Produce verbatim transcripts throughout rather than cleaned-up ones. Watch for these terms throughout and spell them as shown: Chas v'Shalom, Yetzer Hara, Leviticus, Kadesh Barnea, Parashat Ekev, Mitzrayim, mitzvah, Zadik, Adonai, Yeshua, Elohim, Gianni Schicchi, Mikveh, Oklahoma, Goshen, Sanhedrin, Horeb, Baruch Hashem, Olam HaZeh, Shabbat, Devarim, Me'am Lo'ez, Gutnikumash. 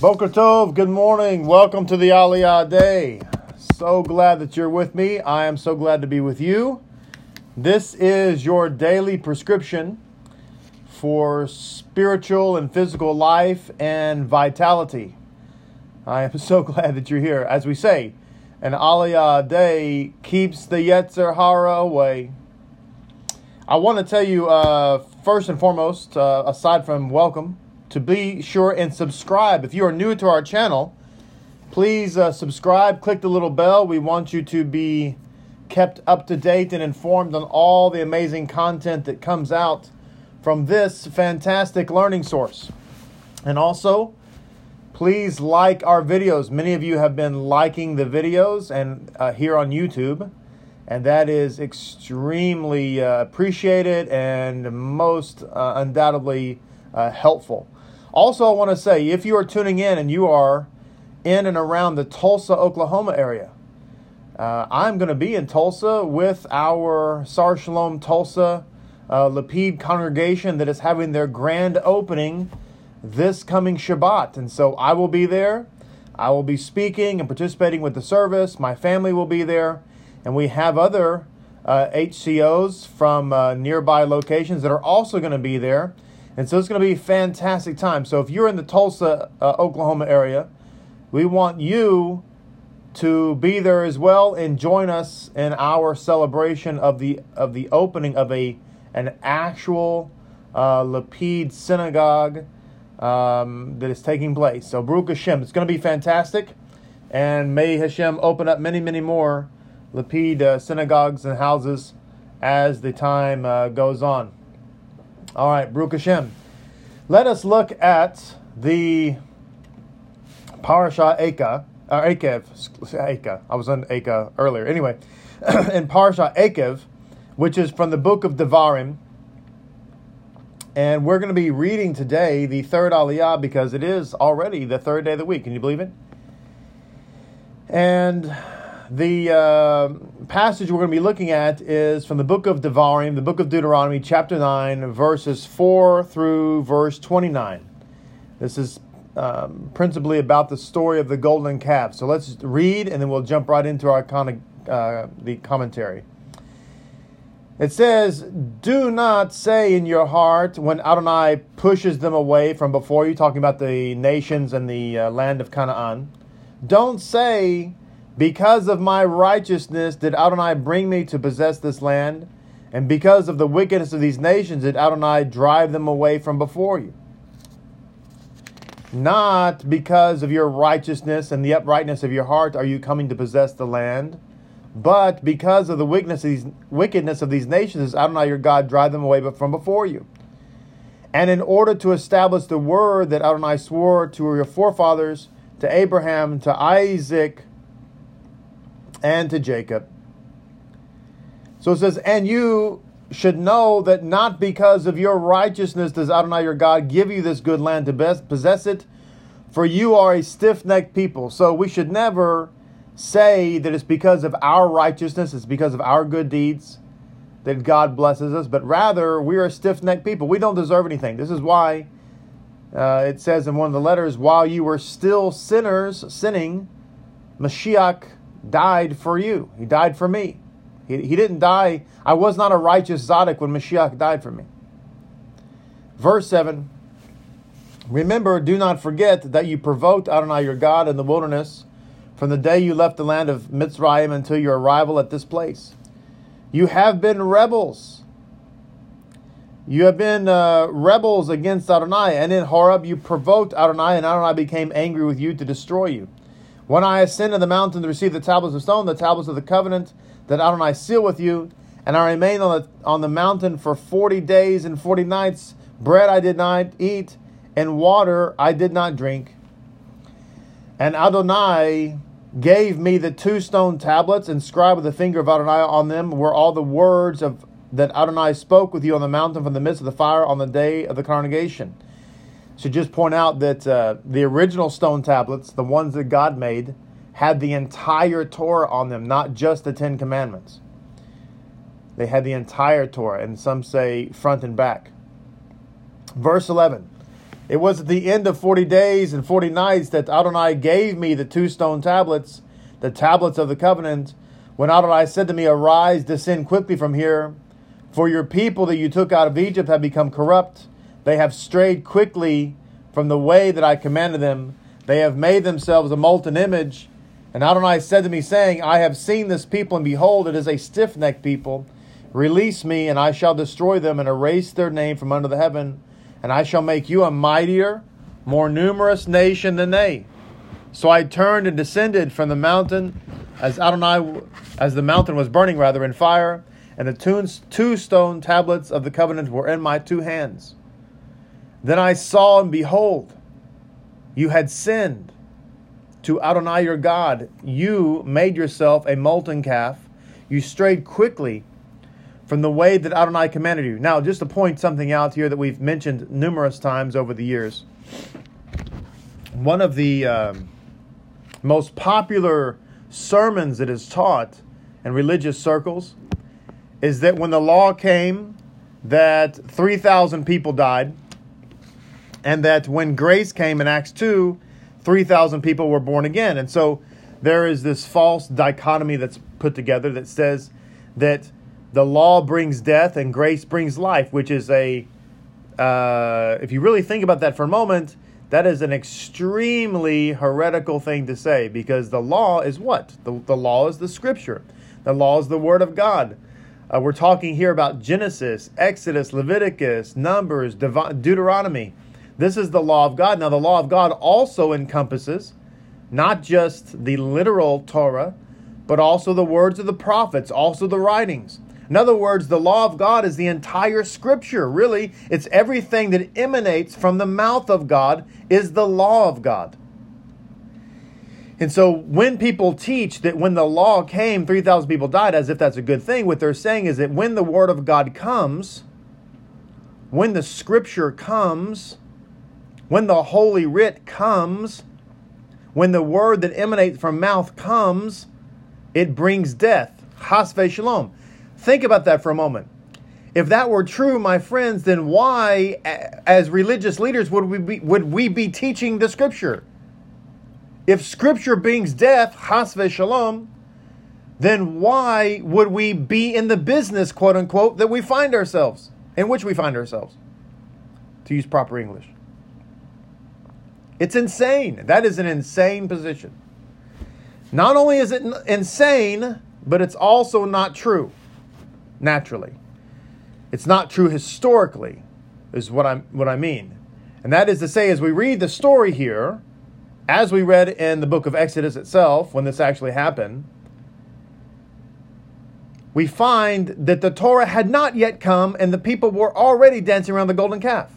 Bokertov, good morning. Welcome to the Aliyah Day. So glad that you're with me. I am so glad to be with you. This is your daily prescription for spiritual and physical life and vitality. I am so glad that you're here. As we say, an Aliyah Day keeps the Yetzer Hara away. I want to tell you, uh, first and foremost, uh, aside from welcome, to be sure and subscribe. If you are new to our channel, please uh, subscribe, click the little bell. We want you to be kept up to date and informed on all the amazing content that comes out from this fantastic learning source. And also, please like our videos. Many of you have been liking the videos and uh, here on YouTube, and that is extremely uh, appreciated and most uh, undoubtedly uh, helpful. Also, I want to say, if you are tuning in and you are in and around the Tulsa, Oklahoma area, uh, I'm going to be in Tulsa with our Sar Shalom Tulsa uh, Lapid congregation that is having their grand opening this coming Shabbat. And so I will be there. I will be speaking and participating with the service. My family will be there. And we have other uh, H C Os from uh, nearby locations that are also going to be there. And so it's going to be a fantastic time. So if you're in the Tulsa, uh, Oklahoma area, we want you to be there as well and join us in our celebration of the of the opening of a an actual uh, Lapid synagogue um, that is taking place. So Baruch Hashem, it's going to be fantastic, and may Hashem open up many, many more Lapid uh, synagogues and houses as the time uh, goes on. All right, Baruch Hashem. Let us look at the Parashat Eka, or Ekev, Eka. I was on Eka earlier. Anyway, in Parashat Ekev, which is from the book of Devarim, and we're going to be reading today the third Aliyah because it is already the third day of the week. Can you believe it? And the uh, passage we're going to be looking at is from the book of Devarim, the book of Deuteronomy, chapter nine, verses four through verse twenty-nine. This is um, principally about the story of the golden calf. So let's read, and then we'll jump right into our con- uh, the commentary. It says, "Do not say in your heart when Adonai pushes them away from before you," talking about the nations and the uh, land of Canaan, "don't say, 'Because of my righteousness did Adonai bring me to possess this land, and because of the wickedness of these nations did Adonai drive them away from before you.' Not because of your righteousness and the uprightness of your heart are you coming to possess the land, but because of the wickedness of these, wickedness of these nations did Adonai your God drive them away from before you. And in order to establish the word that Adonai swore to your forefathers, to Abraham, to Isaac, and to Jacob." So it says, "And you should know that not because of your righteousness does Adonai your God give you this good land to best possess it, for you are a stiff-necked people." So we should never say that it's because of our righteousness, it's because of our good deeds that God blesses us, but rather we are a stiff-necked people. We don't deserve anything. This is why uh, it says in one of the letters, "While you were still sinners, sinning, Mashiach died for you." He died for me. He, he didn't die. I was not a righteous Zadik when Mashiach died for me. Verse seven, "Remember, do not forget that you provoked Adonai your God in the wilderness from the day you left the land of Mitzrayim until your arrival at this place. You have been rebels. You have been uh, rebels against Adonai, and in Horeb you provoked Adonai, and Adonai became angry with you to destroy you. When I ascended the mountain to receive the tablets of stone, the tablets of the covenant that Adonai seal with you, and I remained on the, on the mountain for forty days and forty nights, bread I did not eat, and water I did not drink. And Adonai gave me the two stone tablets, inscribed with the finger of Adonai on them were all the words of that Adonai spoke with you on the mountain from the midst of the fire on the day of the congregation." Should just point out that uh, the original stone tablets, the ones that God made, had the entire Torah on them, not just the Ten Commandments. They had the entire Torah, and some say front and back. Verse eleven, It was at the end of forty days and forty nights that Adonai gave me the two stone tablets, the tablets of the covenant, when Adonai said to me, "Arise, descend quickly from here, for your people that you took out of Egypt have become corrupt. They have strayed quickly from the way that I commanded them. They have made themselves a molten image." And Adonai said to me, saying, "I have seen this people, and behold, it is a stiff-necked people. Release me, and I shall destroy them and erase their name from under the heaven. And I shall make you a mightier, more numerous nation than they." So I turned and descended from the mountain, as Adonai, as the mountain was burning rather in fire, and the two stone tablets of the covenant were in my two hands. Then I saw, and behold, you had sinned to Adonai your God. You made yourself a molten calf. You strayed quickly from the way that Adonai commanded you. Now, just to point something out here that we've mentioned numerous times over the years, one of the um, most popular sermons that is taught in religious circles is that when the law came, that three thousand people died, and that when grace came in Acts two, three thousand people were born again. And so there is this false dichotomy that's put together that says that the law brings death and grace brings life, which is a, uh, if you really think about that for a moment, that is an extremely heretical thing to say, because the law is what? The, the law is the scripture. The law is the word of God. Uh, we're talking here about Genesis, Exodus, Leviticus, Numbers, Dev- Deuteronomy. This is the law of God. Now, the law of God also encompasses not just the literal Torah, but also the words of the prophets, also the writings. In other words, the law of God is the entire scripture. Really, it's everything that emanates from the mouth of God is the law of God. And so when people teach that when the law came, three thousand people died, as if that's a good thing, what they're saying is that when the word of God comes, when the scripture comes, when the holy writ comes, when the word that emanates from mouth comes, it brings death. Chas v'Shalom. Think about that for a moment. If that were true, my friends, then why, as religious leaders, would we be, would we be teaching the Scripture? If Scripture brings death, chas v'shalom, then why would we be in the business, quote unquote, that we find ourselves, in which we find ourselves, to use proper English? It's insane. That is an insane position. Not only is it insane, but it's also not true. Naturally, it's not true historically, is what I'm what I mean, and that is to say, as we read the story here, as we read in the book of Exodus itself, when this actually happened, we find that the Torah had not yet come, and the people were already dancing around the golden calf.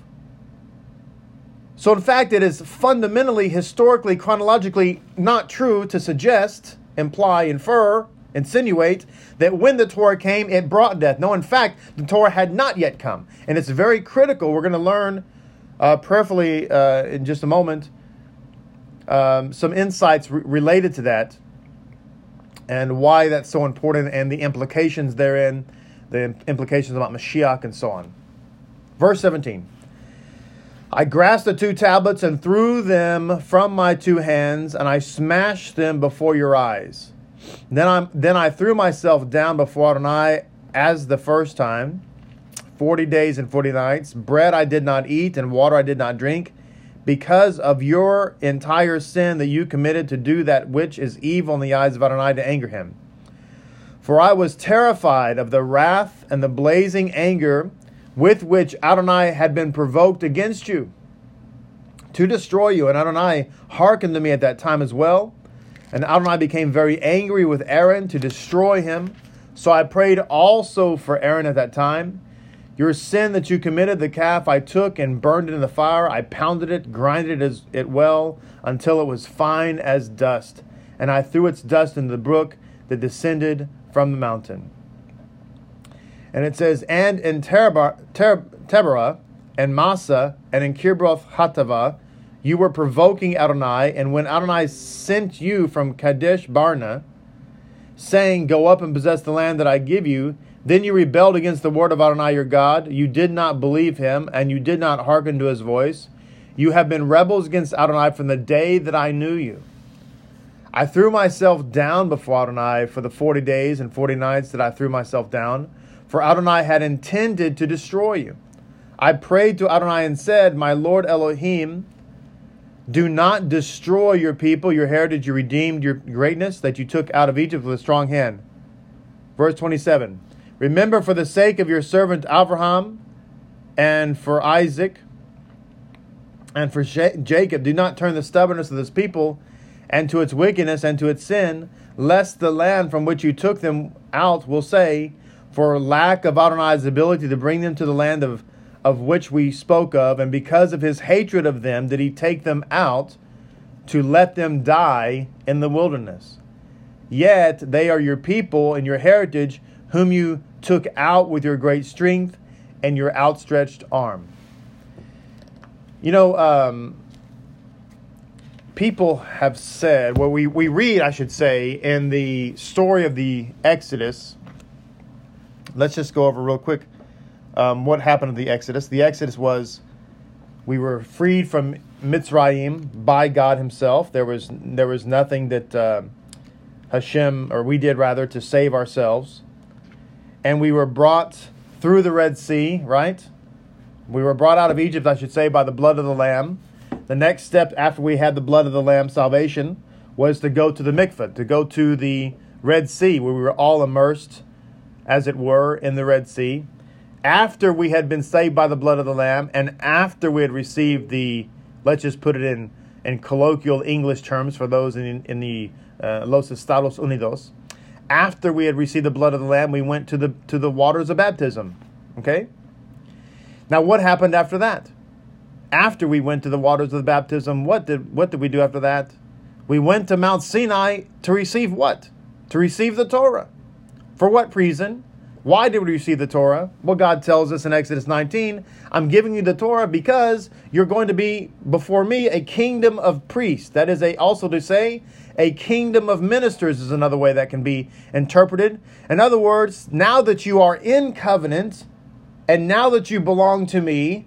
So, in fact, it is fundamentally, historically, chronologically not true to suggest, imply, infer, insinuate that when the Torah came, it brought death. No, in fact, the Torah had not yet come. And it's very critical. We're going to learn uh, prayerfully uh, in just a moment um, some insights re- related to that and why that's so important and the implications therein, the implications about Mashiach and so on. Verse seventeen. I grasped the two tablets and threw them from my two hands, and I smashed them before your eyes. Then I then I threw myself down before Adonai as the first time, forty days and forty nights. Bread I did not eat and water I did not drink, because of your entire sin that you committed to do that which is evil in the eyes of Adonai to anger him. For I was terrified of the wrath and the blazing anger with which Adonai had been provoked against you to destroy you. And Adonai hearkened to me at that time as well. And Adonai became very angry with Aaron to destroy him. So I prayed also for Aaron at that time. Your sin that you committed, the calf I took and burned it in the fire. I pounded it, grinded it, as, it well until it was fine as dust. And I threw its dust into the brook that descended from the mountain. And it says, and in Terba, Ter, Teberah and Massa and in Kibroth Hatava, you were provoking Adonai, and when Adonai sent you from Kadesh Barnea, saying, "Go up and possess the land that I give you," then you rebelled against the word of Adonai your God. You did not believe him, and you did not hearken to his voice. You have been rebels against Adonai from the day that I knew you. I threw myself down before Adonai for the forty days and forty nights that I threw myself down, for Adonai had intended to destroy you. I prayed to Adonai and said, My Lord Elohim, do not destroy your people, your heritage, you redeemed your greatness that you took out of Egypt with a strong hand. Verse twenty-seven, remember for the sake of your servant Abraham and for Isaac and for Jacob, do not turn the stubbornness of this people and to its wickedness and to its sin, lest the land from which you took them out will say, for lack of Adonai's ability to bring them to the land of of which we spoke of, and because of his hatred of them did he take them out to let them die in the wilderness. Yet they are your people and your heritage, whom you took out with your great strength and your outstretched arm. You know, um, people have said, well, we, we read, I should say, in the story of the Exodus. Let's just go over real quick. Um, what happened to the Exodus? The Exodus was, we were freed from Mitzrayim by God himself. There was there was nothing that uh, Hashem, or we did rather, to save ourselves. And we were brought through the Red Sea, right? We were brought out of Egypt, I should say, by the blood of the Lamb. The next step after we had the blood of the Lamb salvation was to go to the mikveh, to go to the Red Sea, where we were all immersed, as it were, in the Red Sea. After we had been saved by the blood of the Lamb, and after we had received the, let's just put it in, in colloquial English terms for those in, in the uh, Los Estados Unidos, after we had received the blood of the Lamb, we went to the to the waters of baptism. Okay? Now, what happened after that? After we went to the waters of the baptism, what did what did we do after that? We went to Mount Sinai to receive what? To receive the Torah. For what reason? Why did we receive the Torah? Well, God tells us in Exodus nineteen, I'm giving you the Torah because you're going to be before me a kingdom of priests. That is a, also to say, a kingdom of ministers is another way that can be interpreted. In other words, now that you are in covenant and now that you belong to me,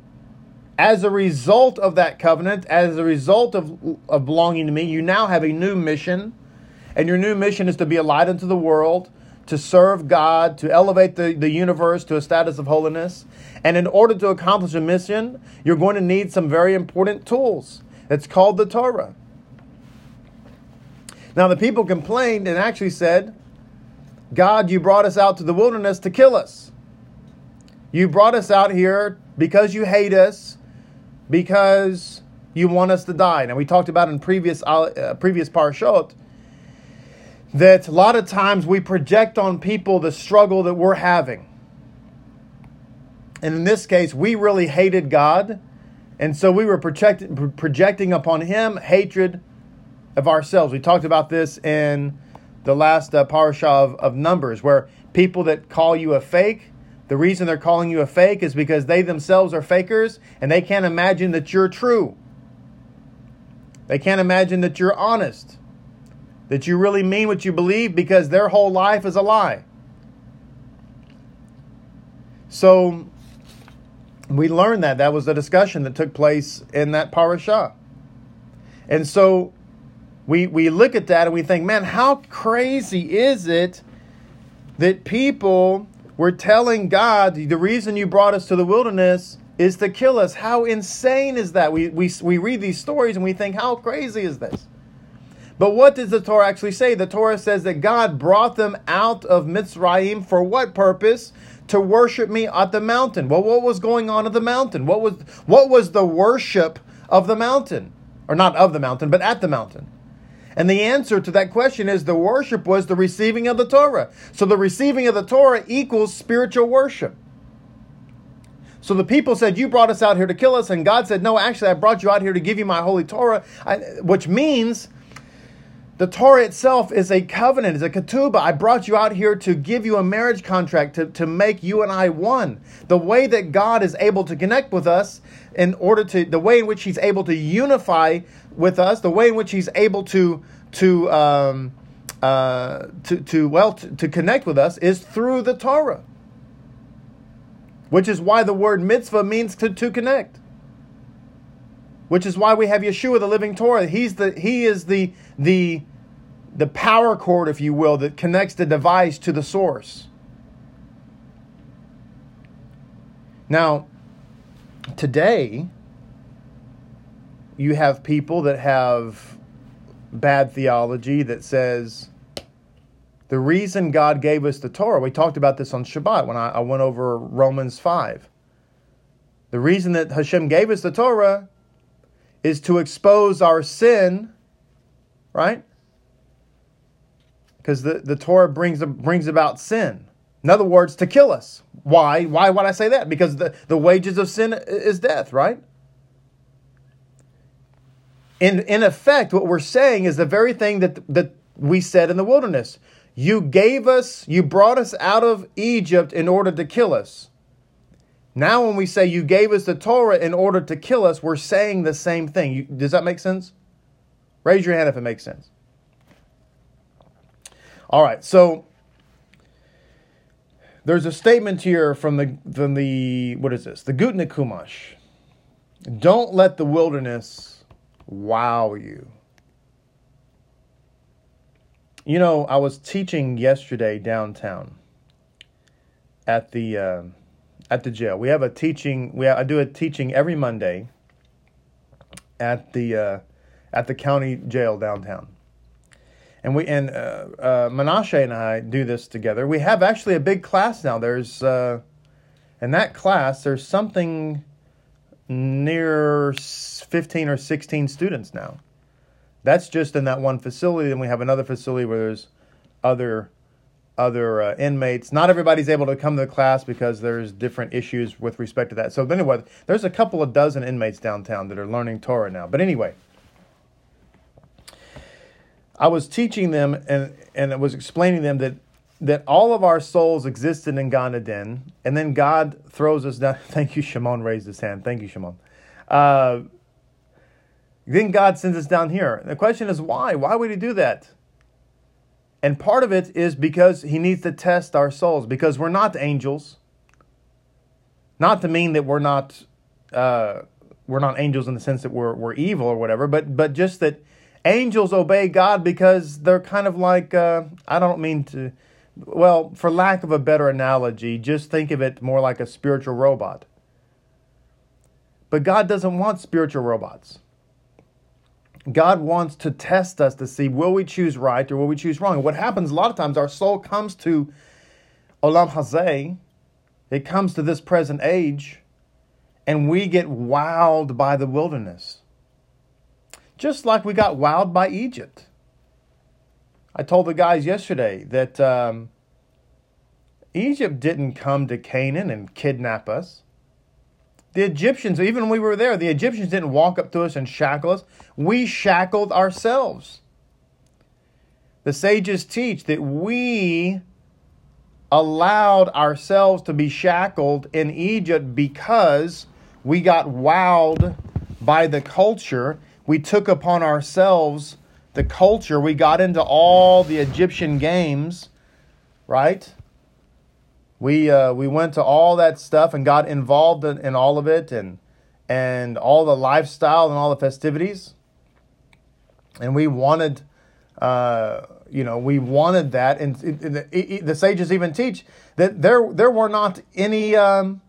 as a result of that covenant, as a result of, of belonging to me, you now have a new mission, and your new mission is to be a light unto the world, to serve God, to elevate the, the universe to a status of holiness. And in order to accomplish a mission, you're going to need some very important tools. It's called the Torah. Now the people complained and actually said, God, you brought us out to the wilderness to kill us. You brought us out here because you hate us, because you want us to die. Now we talked about in previous uh, previous Parashot, that a lot of times we project on people the struggle that we're having. And in this case, we really hated God. And so we were project, projecting upon him hatred of ourselves. We talked about this in the last uh, parashah of, of Numbers, where people that call you a fake, the reason they're calling you a fake is because they themselves are fakers and they can't imagine that you're true. They can't imagine that you're honest, that you really mean what you believe, because their whole life is a lie. So we learned that. That was the discussion that took place in that parashah. And so we we look at that and we think, man, how crazy is it that people were telling God, the reason you brought us to the wilderness is to kill us. How insane is that? We, we, we read these stories and we think, how crazy is this? But what does the Torah actually say? The Torah says that God brought them out of Mitzrayim for what purpose? To worship me at the mountain. Well, what was going on at the mountain? What was what was the worship of the mountain? Or not of the mountain, but at the mountain. And the answer to that question is the worship was the receiving of the Torah. So the receiving of the Torah equals spiritual worship. So the people said, you brought us out here to kill us. And God said, no, actually, I brought you out here to give you my holy Torah, I, which means the Torah itself is a covenant, is a ketubah. I brought you out here to give you a marriage contract, to, to make you and I one. The way that God is able to connect with us in order to, the way in which he's able to unify with us, the way in which he's able to, to, um, uh, to, to well, to, to connect with us is through the Torah. Which is why the word mitzvah means to, to connect. which is why we have Yeshua, the living Torah. He's the he is the the the power cord, if you will, that connects the device to the source. Now, today, you have people that have bad theology that says the reason God gave us the Torah, we talked about this on Shabbat when I, I went over Romans five. The reason that Hashem gave us the Torah is to expose our sin, right? Because the, the Torah brings, brings about sin. In other words, to kill us. Why? Why would I say that? Because the, the wages of sin is death, right? In, in effect, what we're saying is the very thing that, that we said in the wilderness. You gave us, you brought us out of Egypt in order to kill us. Now when we say you gave us the Torah in order to kill us, we're saying the same thing. You, does that make sense? Raise your hand if it makes sense. All right, so there's a statement here from the, from the what is this? The Gutnikumash. Don't let the wilderness wow you. You know, I was teaching yesterday downtown at the uh, at the jail. We have a teaching. We have, I do a teaching every Monday at the uh, at the county jail downtown. And we and uh, uh, Menashe and I do this together. We have actually a big class now. There's uh, in that class there's something near fifteen or sixteen students now. That's just in that one facility. Then we have another facility where there's other other uh, inmates. Not everybody's able to come to the class because there's different issues with respect to that. So anyway, there's a couple of dozen inmates downtown that are learning Torah now. But anyway. I was teaching them and, and I was explaining them that, that all of our souls existed in Gan Eden, and then God throws us down. Thank you, Shimon raised his hand. Thank you, Shimon. Uh, then God sends us down here. The question is why? Why would he do that? And part of it is because he needs to test our souls, because we're not angels. Not to mean that we're not uh, we're not angels in the sense that we're we're evil or whatever, but but just that angels obey God because they're kind of like, uh, I don't mean to, well, for lack of a better analogy, just think of it more like a spiritual robot. But God doesn't want spiritual robots. God wants to test us to see, will we choose right or will we choose wrong? And what happens a lot of times, our soul comes to Olam HaZeh, it comes to this present age, and we get wowed by the wilderness. Just like we got wowed by Egypt. I told the guys yesterday that um, Egypt didn't come to Canaan and kidnap us. The Egyptians, even when we were there, the Egyptians didn't walk up to us and shackle us. We shackled ourselves. The sages teach that we allowed ourselves to be shackled in Egypt because we got wowed by the culture. We took upon ourselves the culture. We got into all the Egyptian games, right? We uh, we went to all that stuff and got involved in, in all of it and and all the lifestyle and all the festivities. And we wanted, uh, you know, we wanted that. And it, it, it, the sages even teach that there there were not any, um,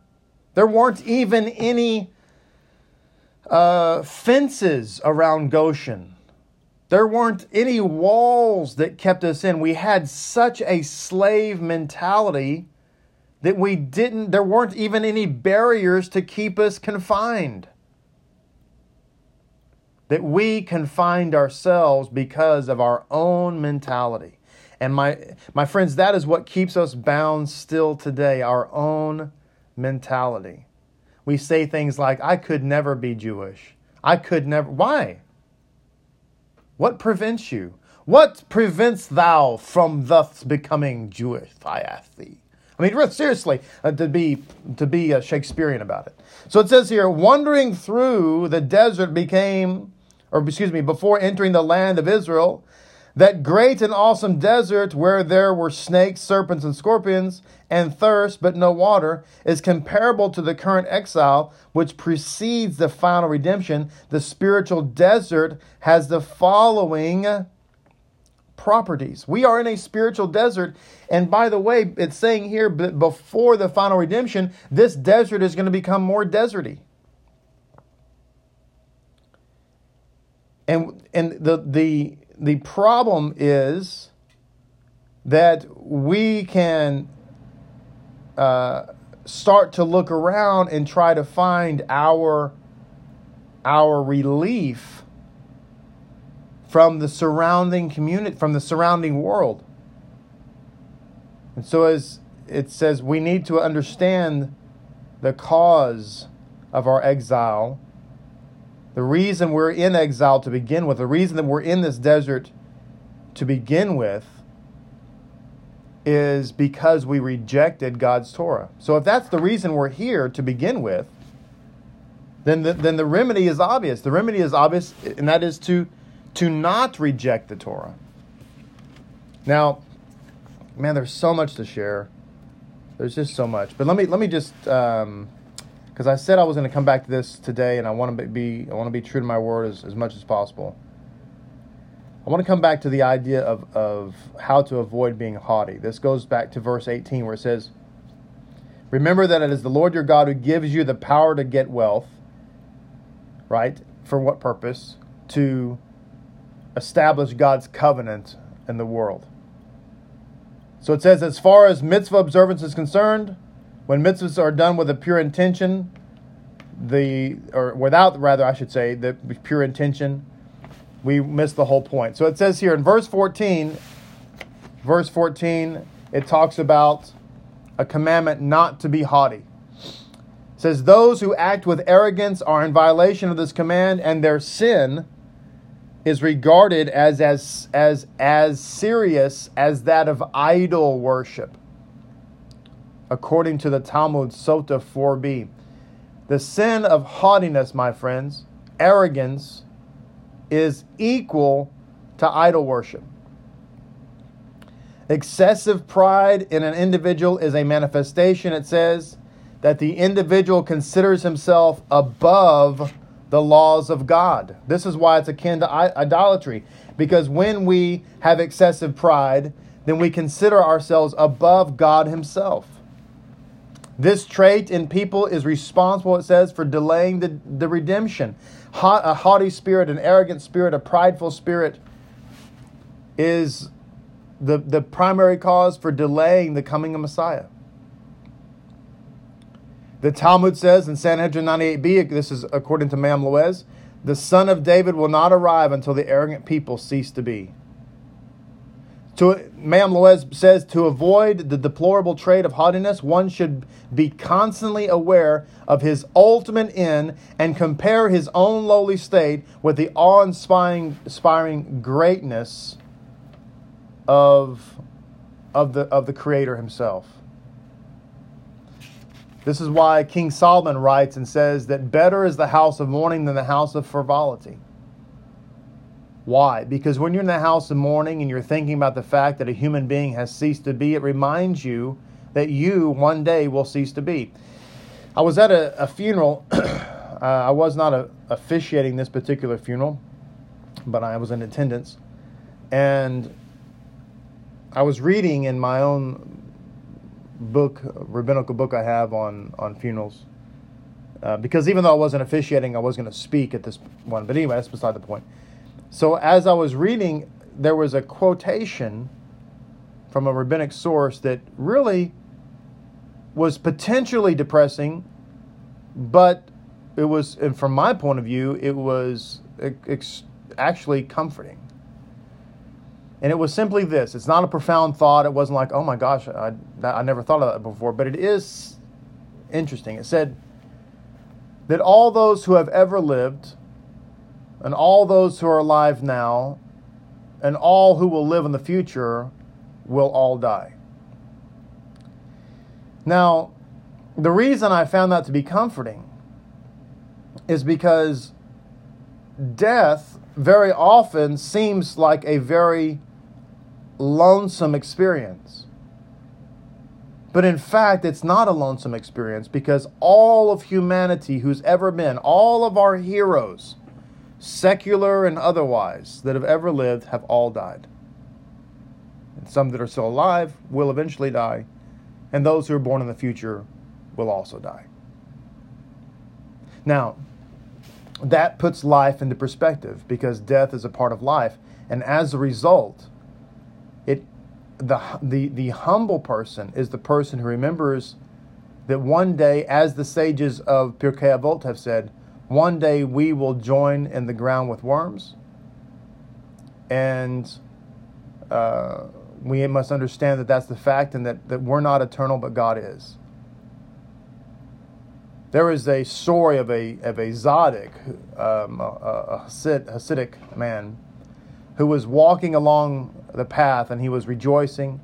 there weren't even any. Uh, fences around Goshen. There weren't any walls that kept us in. We had such a slave mentality that we didn't, there weren't even any barriers to keep us confined. That we confined ourselves because of our own mentality. And my, my friends, that is what keeps us bound still today, our own mentality. We say things like, I could never be Jewish. I could never. Why? What prevents you? What prevents thou from thus becoming Jewish, I ask thee? I mean, seriously, uh, to be to be uh, Shakespearean about it. So it says here, wandering through the desert became, or excuse me, before entering the land of Israel, that great and awesome desert where there were snakes, serpents, and scorpions, and thirst but no water, is comparable to the current exile which precedes the final redemption. The spiritual desert has the following properties. We are in a spiritual desert, and by the way, it's saying here, before the final redemption, this desert is going to become more deserty. And and the the the problem is that we can uh, start to look around and try to find our our relief from the surrounding community, from the surrounding world. And so, as it says, we need to understand the cause of our exile. The reason we're in exile to begin with, the reason that we're in this desert to begin with, is because we rejected God's Torah. So if that's the reason we're here to begin with, then the, then the remedy is obvious. The remedy is obvious, and that is to, to not reject the Torah. Now, man, there's so much to share. There's just so much. But let me let me just... Um, Because I said I was going to come back to this today, and I want to be I want to be true to my word as, as much as possible. I want to come back to the idea of, of how to avoid being haughty. This goes back to verse eighteen, where it says, "Remember that it is the Lord your God who gives you the power to get wealth." Right? For what purpose? To establish God's covenant in the world. So it says, as far as mitzvah observance is concerned, when mitzvahs are done with a pure intention, the or without, rather, I should say, the pure intention, we miss the whole point. So it says here in verse fourteen, verse fourteen, it talks about a commandment not to be haughty. It says, those who act with arrogance are in violation of this command, and their sin is regarded as as as, as serious as that of idol worship. According to the Talmud Sota four b, the sin of haughtiness, my friends, arrogance, is equal to idol worship. Excessive pride in an individual is a manifestation, it says, that the individual considers himself above the laws of God. This is why it's akin to idolatry, because when we have excessive pride, then we consider ourselves above God himself. This trait in people is responsible, it says, for delaying the, the redemption. Ha- a haughty spirit, an arrogant spirit, a prideful spirit is the, the primary cause for delaying the coming of Messiah. The Talmud says in Sanhedrin ninety-eight b, this is according to Me'am Lo'ez, the son of David will not arrive until the arrogant people cease to be. To, Me'am Lo'ez says, to avoid the deplorable trait of haughtiness, one should be constantly aware of his ultimate end and compare his own lowly state with the awe-inspiring inspiring greatness of, of, the, of the Creator himself. This is why King Solomon writes and says that better is the house of mourning than the house of frivolity. Why? Because when you're in the house of mourning and you're thinking about the fact that a human being has ceased to be, it reminds you that you one day will cease to be. I was at a, a funeral. uh, I was not a, officiating this particular funeral, but I was in attendance. And I was reading in my own book, rabbinical book I have on, on funerals, uh, because even though I wasn't officiating, I was going to speak at this one. But anyway, that's beside the point. So as I was reading, there was a quotation from a rabbinic source that really was potentially depressing, but it was, and from my point of view, it was ex- actually comforting. And it was simply this. It's not a profound thought. It wasn't like, oh my gosh, I, I never thought of that before. But it is interesting. It said that all those who have ever lived, and all those who are alive now, and all who will live in the future, will all die. Now, the reason I found that to be comforting is because death very often seems like a very lonesome experience. But in fact, it's not a lonesome experience, because all of humanity who's ever been, all of our heroes, secular and otherwise, that have ever lived have all died. And some that are still alive will eventually die, and those who are born in the future will also die. Now, that puts life into perspective, because death is a part of life, and as a result, it the the the humble person is the person who remembers that one day, as the sages of Pirkei Avot have said, one day we will join in the ground with worms, and uh, we must understand that that's the fact, and that, that we're not eternal, but God is. There is a story of a of a Zadik, um, a, a Hasid, Hasidic man, who was walking along the path, and he was rejoicing,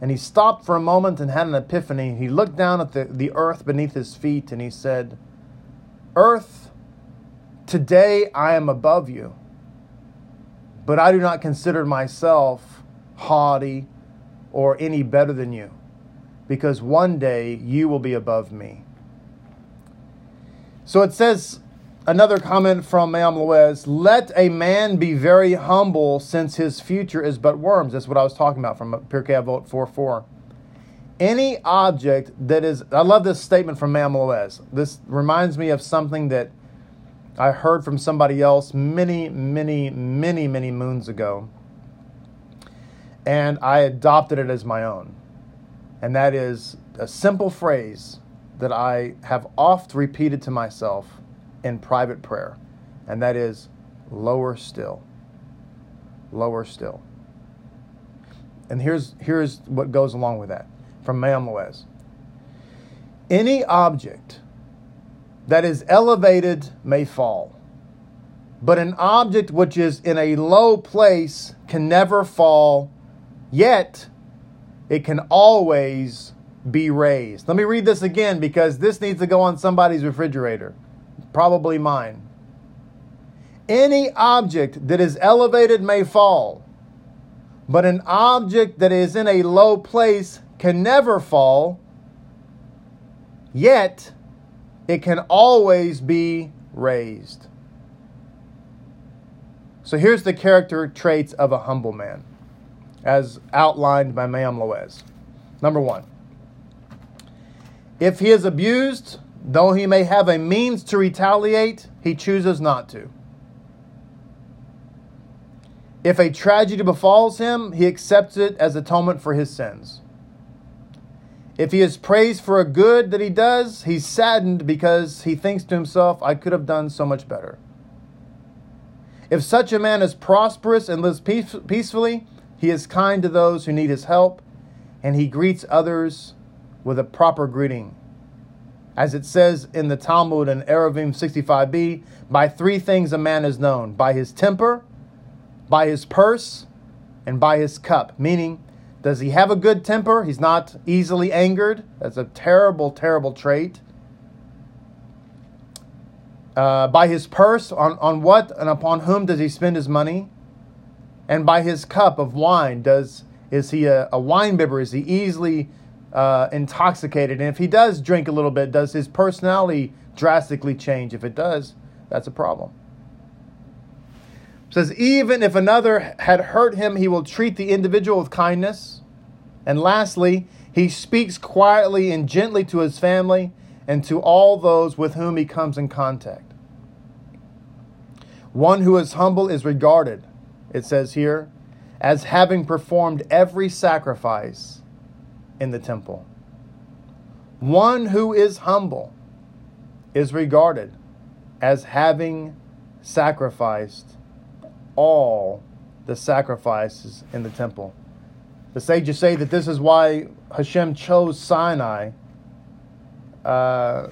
and he stopped for a moment and had an epiphany. He looked down at the, the earth beneath his feet, and he said, "Earth, today I am above you, but I do not consider myself haughty or any better than you, because one day you will be above me." So it says, another comment from Me'am Lo'ez, "Let a man be very humble, since his future is but worms." That's what I was talking about from Pirkei Avot four four. Any object that is, I love this statement from Me'am Lo'ez. This reminds me of something that I heard from somebody else many, many, many, many moons ago, and I adopted it as my own. And that is a simple phrase that I have oft repeated to myself in private prayer, and that is, lower still, lower still. And here's here's what goes along with that, from Me'am Lo'ez. "Any object that is elevated may fall, but an object which is in a low place can never fall, yet it can always be raised." Let me read this again, because this needs to go on somebody's refrigerator, probably mine. "Any object that is elevated may fall, but an object that is in a low place can never fall, yet it can always be raised." So here's the character traits of a humble man, as outlined by Me'am Lo'ez. Number one, if he is abused, though he may have a means to retaliate, he chooses not to. If a tragedy befalls him, he accepts it as atonement for his sins. If he is praised for a good that he does, he's saddened because he thinks to himself, "I could have done so much better." If such a man is prosperous and lives peace- peacefully, he is kind to those who need his help, and he greets others with a proper greeting. As it says in the Talmud in Eruvin sixty-five b, "By three things a man is known: by his temper, by his purse, and by his cup." Meaning, does he have a good temper? He's not easily angered. That's a terrible, terrible trait. Uh, by his purse, on, on what and upon whom does he spend his money? And by his cup of wine, does is he a, a wine bibber? Is he easily Uh, intoxicated? And if he does drink a little bit, does his personality drastically change? If it does, that's a problem. It says, "Even if another had hurt him, he will treat the individual with kindness. And lastly, he speaks quietly and gently to his family and to all those with whom he comes in contact." One who is humble is regarded, it says here, as having performed every sacrifice in the temple. One who is humble is regarded as having sacrificed all the sacrifices in the temple. The sages say that this is why Hashem chose Sinai. Uh,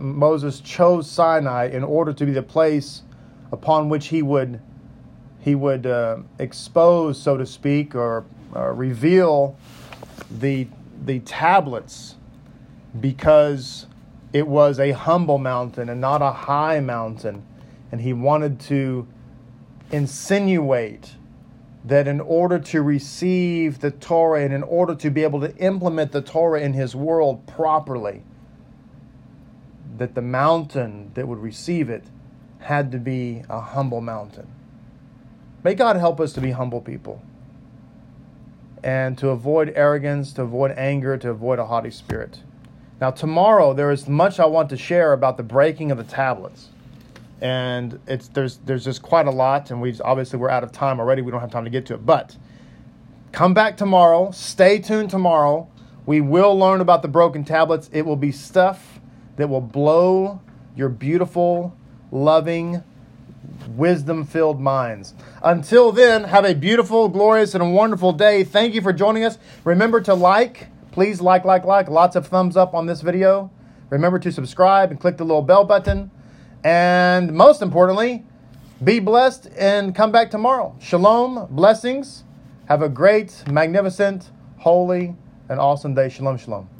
Moses chose Sinai in order to be the place upon which he would he would uh, expose, so to speak, or Uh, reveal the the tablets, because it was a humble mountain and not a high mountain, and he wanted to insinuate that in order to receive the Torah and in order to be able to implement the Torah in his world properly, that the mountain that would receive it had to be a humble mountain. May God help us to be humble people and to avoid arrogance, to avoid anger, to avoid a haughty spirit. Now, tomorrow, there is much I want to share about the breaking of the tablets. And it's there's there's just quite a lot, and we obviously we're out of time already. We don't have time to get to it. But come back tomorrow. Stay tuned tomorrow. We will learn about the broken tablets. It will be stuff that will blow your beautiful, loving, wisdom-filled minds. Until then, have a beautiful, glorious, and wonderful day. Thank you for joining us. Remember to like. Please like, like, like. Lots of thumbs up on this video. Remember to subscribe and click the little bell button. And most importantly, be blessed and come back tomorrow. Shalom, blessings. Have a great, magnificent, holy, and awesome day. Shalom, shalom.